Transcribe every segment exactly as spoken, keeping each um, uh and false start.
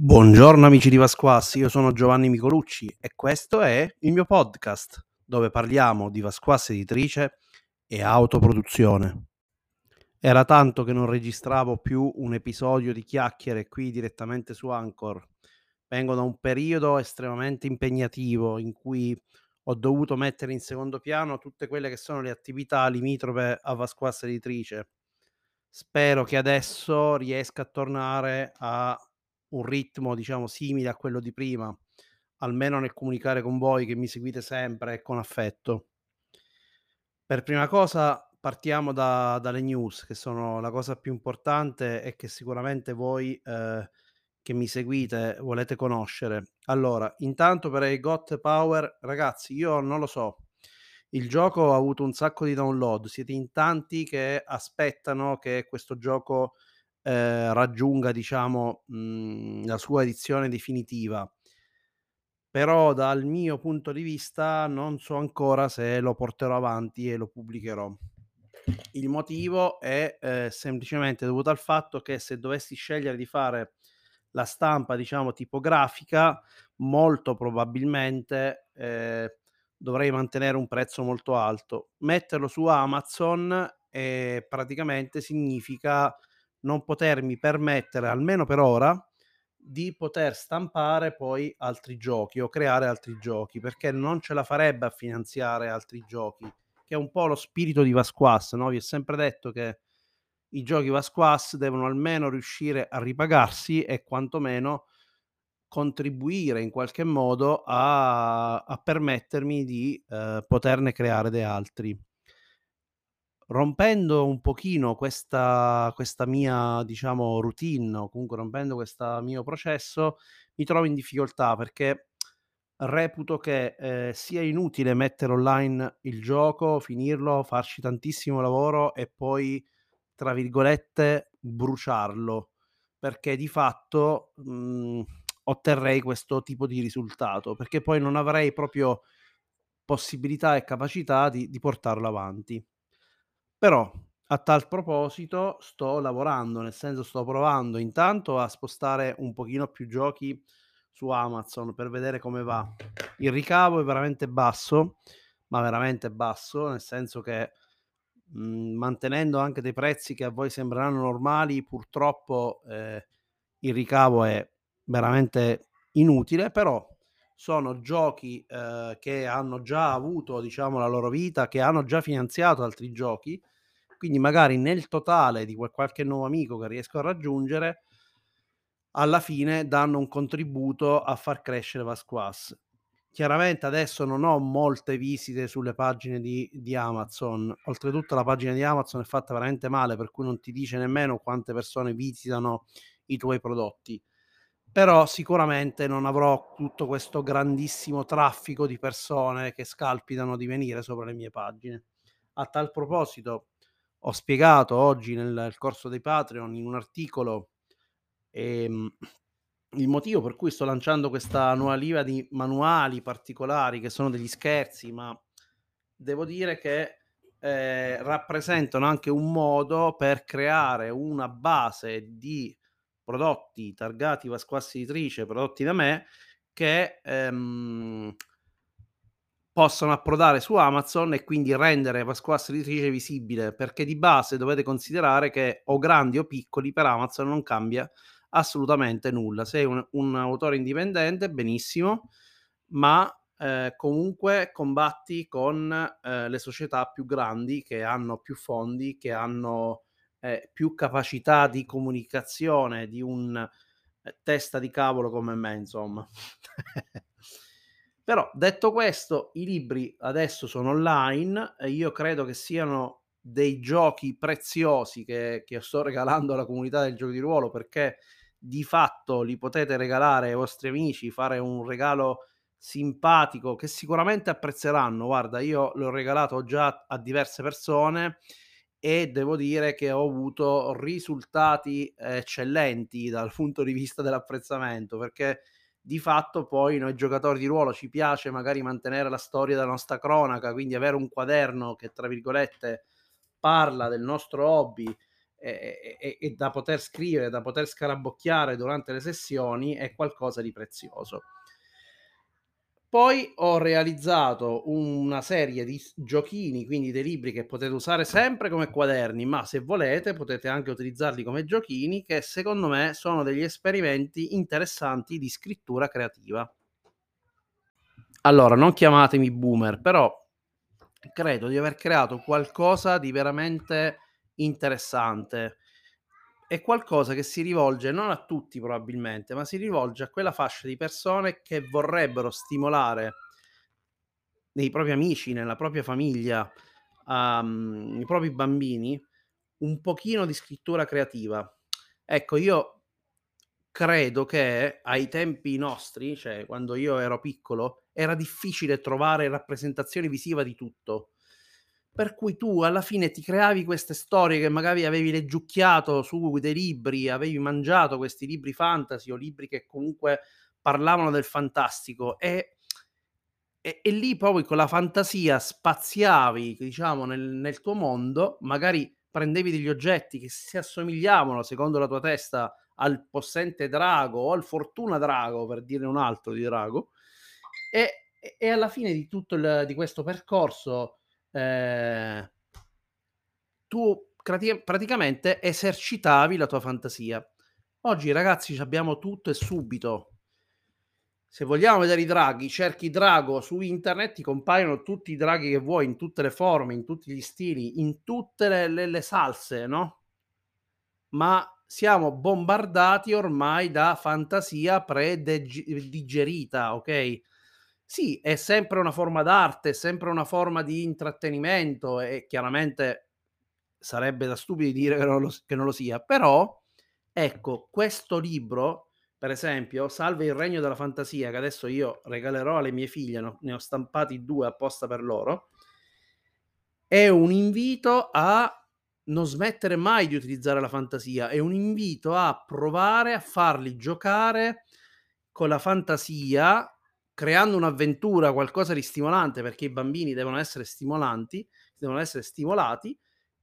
Buongiorno amici di Vasquass, io sono Giovanni Micolucci e questo è il mio podcast dove parliamo di Pasquassitrice e autoproduzione. Era tanto che non registravo più un episodio di chiacchiere qui direttamente su Anchor. Vengo da un periodo estremamente impegnativo in cui ho dovuto mettere in secondo piano tutte quelle che sono le attività limitrofe a Pasquassitrice. Spero che adesso riesca a tornare a un ritmo diciamo simile a quello di prima, almeno nel comunicare con voi che mi seguite sempre e con affetto. Per prima cosa partiamo da, dalle news, che sono la cosa più importante e che sicuramente voi eh, che mi seguite volete conoscere. Allora, intanto per I Got Power, ragazzi, io non lo so, il gioco ha avuto un sacco di download, siete in tanti che aspettano che questo gioco Eh, raggiunga diciamo mh, la sua edizione definitiva, però dal mio punto di vista non so ancora se lo porterò avanti e lo pubblicherò. Il motivo è eh, semplicemente dovuto al fatto che se dovessi scegliere di fare la stampa diciamo tipografica, molto probabilmente eh, dovrei mantenere un prezzo molto alto. Metterlo su Amazon eh, praticamente significa non potermi permettere, almeno per ora, di poter stampare poi altri giochi o creare altri giochi, perché non ce la farebbe a finanziare altri giochi, che è un po' lo spirito di Vasquass, no? Vi ho sempre detto che i giochi Vasquass devono almeno riuscire a ripagarsi e quantomeno contribuire in qualche modo a, a permettermi di eh, poterne creare dei altri. Rompendo un pochino questa, questa mia, diciamo, routine, o comunque rompendo questo mio processo, mi trovo in difficoltà perché reputo che eh, sia inutile mettere online il gioco, finirlo, farci tantissimo lavoro e poi, tra virgolette, bruciarlo, perché di fatto mh, otterrei questo tipo di risultato, perché poi non avrei proprio possibilità e capacità di, di portarlo avanti. Però a tal proposito sto lavorando, nel senso sto provando intanto a spostare un pochino più giochi su Amazon per vedere come va. Il ricavo è veramente basso, ma veramente basso, nel senso che mh, mantenendo anche dei prezzi che a voi sembreranno normali, purtroppo eh, il ricavo è veramente inutile, però sono giochi eh, che hanno già avuto diciamo la loro vita, che hanno già finanziato altri giochi, quindi magari nel totale di qualche nuovo amico che riesco a raggiungere alla fine danno un contributo a far crescere Vasquass. Chiaramente adesso non ho molte visite sulle pagine di, di Amazon, oltretutto la pagina di Amazon è fatta veramente male, per cui non ti dice nemmeno quante persone visitano i tuoi prodotti. Però sicuramente non avrò tutto questo grandissimo traffico di persone che scalpitano di venire sopra le mie pagine. A tal proposito ho spiegato oggi nel, nel corso dei Patreon in un articolo ehm, il motivo per cui sto lanciando questa nuova leva di manuali particolari che sono degli scherzi, ma devo dire che eh, rappresentano anche un modo per creare una base di prodotti targati Vasquassitrice, prodotti da me, che ehm, possono approdare su Amazon e quindi rendere Vasquassitrice visibile, perché di base dovete considerare che o grandi o piccoli per Amazon non cambia assolutamente nulla. Sei un, un autore indipendente, benissimo, ma eh, comunque combatti con eh, le società più grandi che hanno più fondi, che hanno Eh, più capacità di comunicazione di un eh, testa di cavolo come me, insomma. Però detto questo, i libri adesso sono online e io credo che siano dei giochi preziosi che, che sto regalando alla comunità del gioco di ruolo, perché di fatto li potete regalare ai vostri amici, fare un regalo simpatico che sicuramente apprezzeranno. Guarda, io l'ho regalato già a diverse persone e devo dire che ho avuto risultati eccellenti dal punto di vista dell'apprezzamento, perché di fatto poi noi giocatori di ruolo ci piace magari mantenere la storia della nostra cronaca, quindi avere un quaderno che tra virgolette parla del nostro hobby e, e, e da poter scrivere, da poter scarabocchiare durante le sessioni è qualcosa di prezioso. Poi ho realizzato una serie di giochini, quindi dei libri che potete usare sempre come quaderni, ma se volete potete anche utilizzarli come giochini, che secondo me sono degli esperimenti interessanti di scrittura creativa. Allora, non chiamatemi boomer, però credo di aver creato qualcosa di veramente interessante. È qualcosa che si rivolge non a tutti probabilmente, ma si rivolge a quella fascia di persone che vorrebbero stimolare nei propri amici, nella propria famiglia, um, i propri bambini, un pochino di scrittura creativa. Ecco, io credo che ai tempi nostri, cioè quando io ero piccolo, era difficile trovare rappresentazione visiva di tutto. Per cui tu alla fine ti creavi queste storie che magari avevi leggiucchiato su dei libri, avevi mangiato questi libri fantasy o libri che comunque parlavano del fantastico, e, e, e lì proprio con la fantasia spaziavi, diciamo, nel, nel tuo mondo, magari prendevi degli oggetti che si assomigliavano, secondo la tua testa, al possente drago o al fortuna drago, per dire un altro di drago, e, e alla fine di tutto il, di questo percorso... Eh, tu prati- praticamente esercitavi la tua fantasia. Oggi, ragazzi, abbiamo tutto e subito. Se vogliamo vedere i draghi, cerchi drago su internet, ti compaiono tutti i draghi che vuoi, in tutte le forme, in tutti gli stili, in tutte le, le, le salse, no? Ma siamo bombardati ormai da fantasia predigerita, ok? Sì, è sempre una forma d'arte, è sempre una forma di intrattenimento, e chiaramente sarebbe da stupidi dire che non lo, che non lo sia, però ecco, questo libro, per esempio, Salve il Regno della Fantasia, che adesso io regalerò alle mie figlie, no? Ne ho stampati due apposta per loro, è un invito a non smettere mai di utilizzare la fantasia, è un invito a provare a farli giocare con la fantasia, creando un'avventura, qualcosa di stimolante, perché i bambini devono essere stimolanti, devono essere stimolati,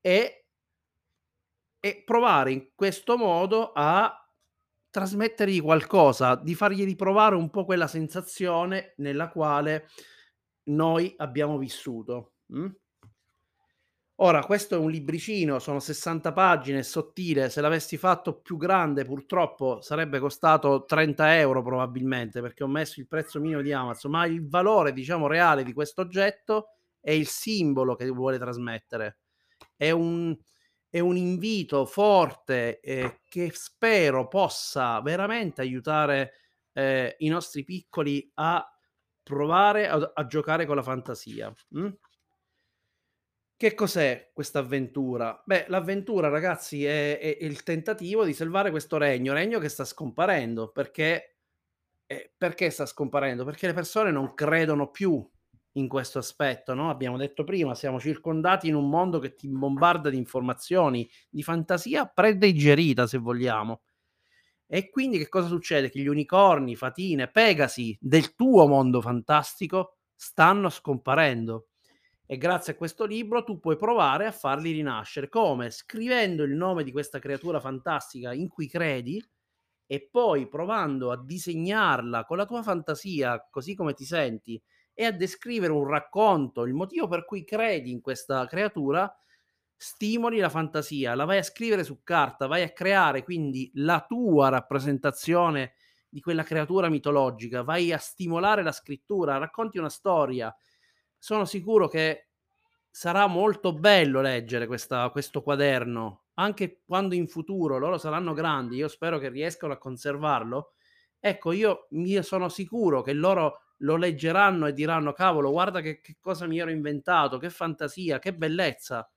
e, e provare in questo modo a trasmettergli qualcosa, di fargli riprovare un po' quella sensazione nella quale noi abbiamo vissuto. Mm? Ora, questo è un libricino, sono sessanta pagine, sottile, se l'avessi fatto più grande purtroppo sarebbe costato trenta euro probabilmente, perché ho messo il prezzo minimo di Amazon, ma il valore, diciamo, reale di questo oggetto è il simbolo che vuole trasmettere. È un, è un invito forte eh, che spero possa veramente aiutare eh, i nostri piccoli a provare a, a giocare con la fantasia. Mm? Che cos'è questa avventura? Beh, l'avventura, ragazzi, è, è il tentativo di salvare questo regno, regno che sta scomparendo. Perché, eh, perché sta scomparendo? Perché le persone non credono più in questo aspetto, no? Abbiamo detto prima, siamo circondati in un mondo che ti bombarda di informazioni, di fantasia predigerita, se vogliamo. E quindi che cosa succede? Che gli unicorni, fatine, pegasi del tuo mondo fantastico stanno scomparendo. E grazie a questo libro tu puoi provare a farli rinascere. Come? Scrivendo il nome di questa creatura fantastica in cui credi, e poi provando a disegnarla con la tua fantasia, così come ti senti, e a descrivere un racconto, il motivo per cui credi in questa creatura, stimoli la fantasia, la vai a scrivere su carta, vai a creare quindi la tua rappresentazione di quella creatura mitologica, vai a stimolare la scrittura, racconti una storia. Sono sicuro che sarà molto bello leggere questa, questo quaderno, anche quando in futuro loro saranno grandi, io spero che riescano a conservarlo. Ecco, io, io sono sicuro che loro lo leggeranno e diranno: cavolo, guarda che, che cosa mi ero inventato, che fantasia, che bellezza.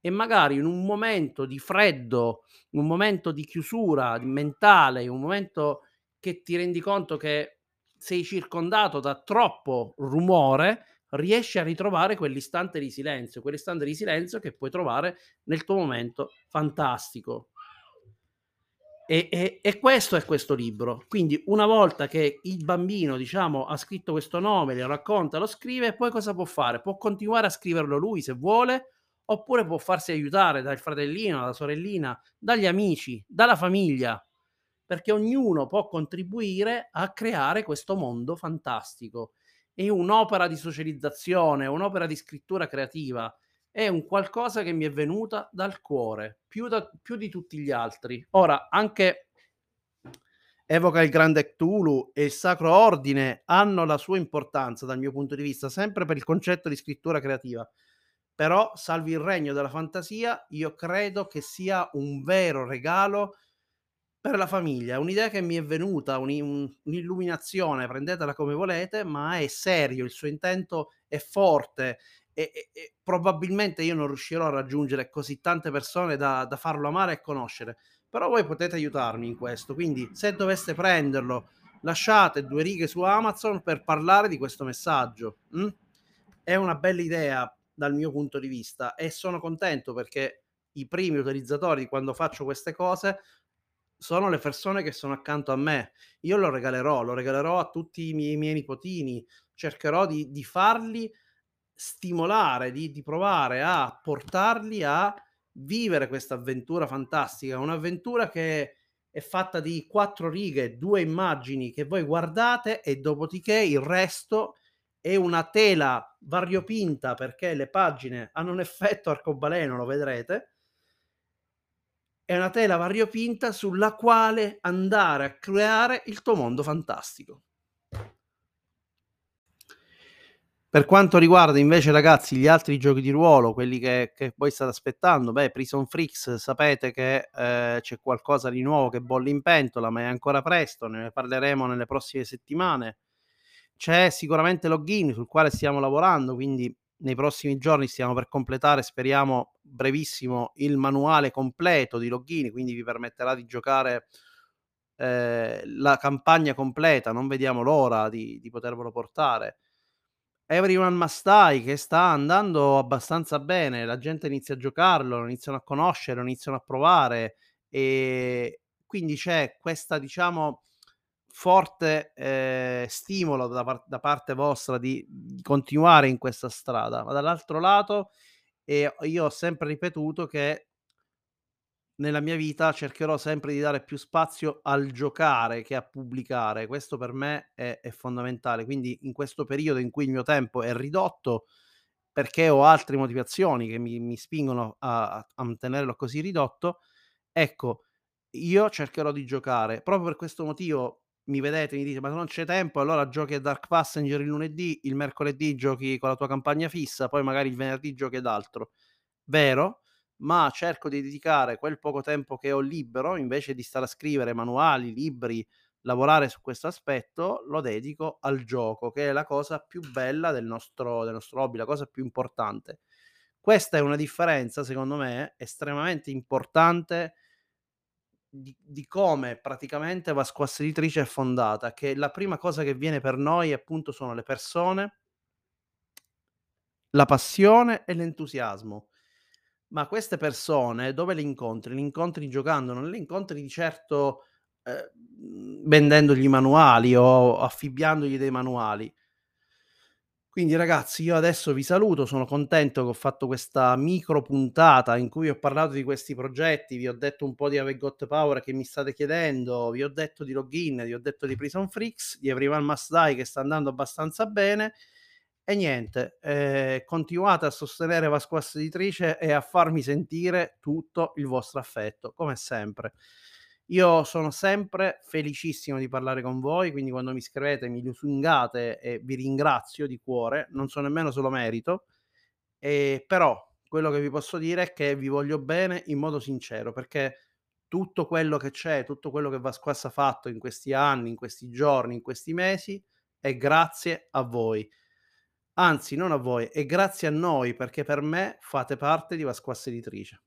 E magari in un momento di freddo, in un momento di chiusura mentale, in un momento che ti rendi conto che sei circondato da troppo rumore, riesci a ritrovare quell'istante di silenzio, quell'istante di silenzio che puoi trovare nel tuo momento fantastico. E, e, e questo è questo libro. Quindi una volta che il bambino, diciamo, ha scritto questo nome, lo racconta, lo scrive, poi cosa può fare? Può continuare a scriverlo lui se vuole, oppure può farsi aiutare dal fratellino, dalla sorellina, dagli amici, dalla famiglia, perché ognuno può contribuire a creare questo mondo fantastico. È un'opera di socializzazione, un'opera di scrittura creativa, è un qualcosa che mi è venuta dal cuore, più, da, più di tutti gli altri. Ora, anche Evoca il Grande Cthulhu e il Sacro Ordine hanno la sua importanza dal mio punto di vista, sempre per il concetto di scrittura creativa. Però Salve il Regno della Fantasia io credo che sia un vero regalo per la famiglia, è un'idea che mi è venuta, un'illuminazione, prendetela come volete, ma è serio, il suo intento è forte e, e, e probabilmente io non riuscirò a raggiungere così tante persone da, da farlo amare e conoscere, però voi potete aiutarmi in questo, quindi se doveste prenderlo lasciate due righe su Amazon per parlare di questo messaggio. Mm? È una bella idea dal mio punto di vista e sono contento perché i primi utilizzatori quando faccio queste cose sono le persone che sono accanto a me. Io lo regalerò, lo regalerò a tutti i miei, i miei nipotini, cercherò di, di farli stimolare, di, di provare a portarli a vivere questa avventura fantastica, un'avventura che è fatta di quattro righe, due immagini che voi guardate e dopodiché il resto è una tela variopinta perché le pagine hanno un effetto arcobaleno, lo vedrete. È una tela variopinta sulla quale andare a creare il tuo mondo fantastico. Per quanto riguarda invece, ragazzi, gli altri giochi di ruolo, quelli che, che voi state aspettando, beh, Prison Freaks, sapete che eh, c'è qualcosa di nuovo che bolle in pentola, ma è ancora presto, ne parleremo nelle prossime settimane. C'è sicuramente Login, sul quale stiamo lavorando, quindi nei prossimi giorni stiamo per completare, speriamo brevissimo, il manuale completo di Login, quindi vi permetterà di giocare eh, la campagna completa, non vediamo l'ora di, di potervelo portare. Everyone Must Die, che sta andando abbastanza bene, la gente inizia a giocarlo, lo iniziano a conoscere, lo iniziano a provare, e quindi c'è questa, diciamo, forte eh, stimolo da, par- da parte vostra di, di continuare in questa strada, ma dall'altro lato eh, io ho sempre ripetuto che nella mia vita cercherò sempre di dare più spazio al giocare che a pubblicare, questo per me è, è fondamentale, quindi in questo periodo in cui il mio tempo è ridotto perché ho altre motivazioni che mi, mi spingono a, a mantenerlo così ridotto, ecco, io cercherò di giocare, proprio per questo motivo mi vedete, mi dite ma non c'è tempo, allora giochi a Dark Passenger il lunedì, il mercoledì giochi con la tua campagna fissa, poi magari il venerdì giochi ad altro, vero? Ma cerco di dedicare quel poco tempo che ho libero, invece di stare a scrivere manuali, libri, lavorare su questo aspetto, lo dedico al gioco, che è la cosa più bella del nostro, del nostro hobby, la cosa più importante. Questa è una differenza, secondo me, estremamente importante di, di come praticamente Vasquassi è fondata, che la prima cosa che viene per noi appunto sono le persone, la passione e l'entusiasmo. Ma queste persone dove le incontri? Le incontri giocando, non le incontri di certo eh, vendendogli i manuali o affibbiandogli dei manuali. Quindi ragazzi, io adesso vi saluto, sono contento che ho fatto questa micro puntata in cui ho parlato di questi progetti, vi ho detto un po' di I Got Power che mi state chiedendo, vi ho detto di Login, vi ho detto di Prison Freaks, di Everyone Must Die che sta andando abbastanza bene. E niente, eh, continuate a sostenere Pasquassitrice e a farmi sentire tutto il vostro affetto, come sempre. Io sono sempre felicissimo di parlare con voi, quindi quando mi scrivete mi lusingate e vi ringrazio di cuore, non so nemmeno se lo merito, eh, però quello che vi posso dire è che vi voglio bene in modo sincero, perché tutto quello che c'è, tutto quello che Vasquass ha fatto in questi anni, in questi giorni, in questi mesi, è grazie a voi. Anzi, non a voi, e grazie a noi, perché per me fate parte di Vasquassi Editrice.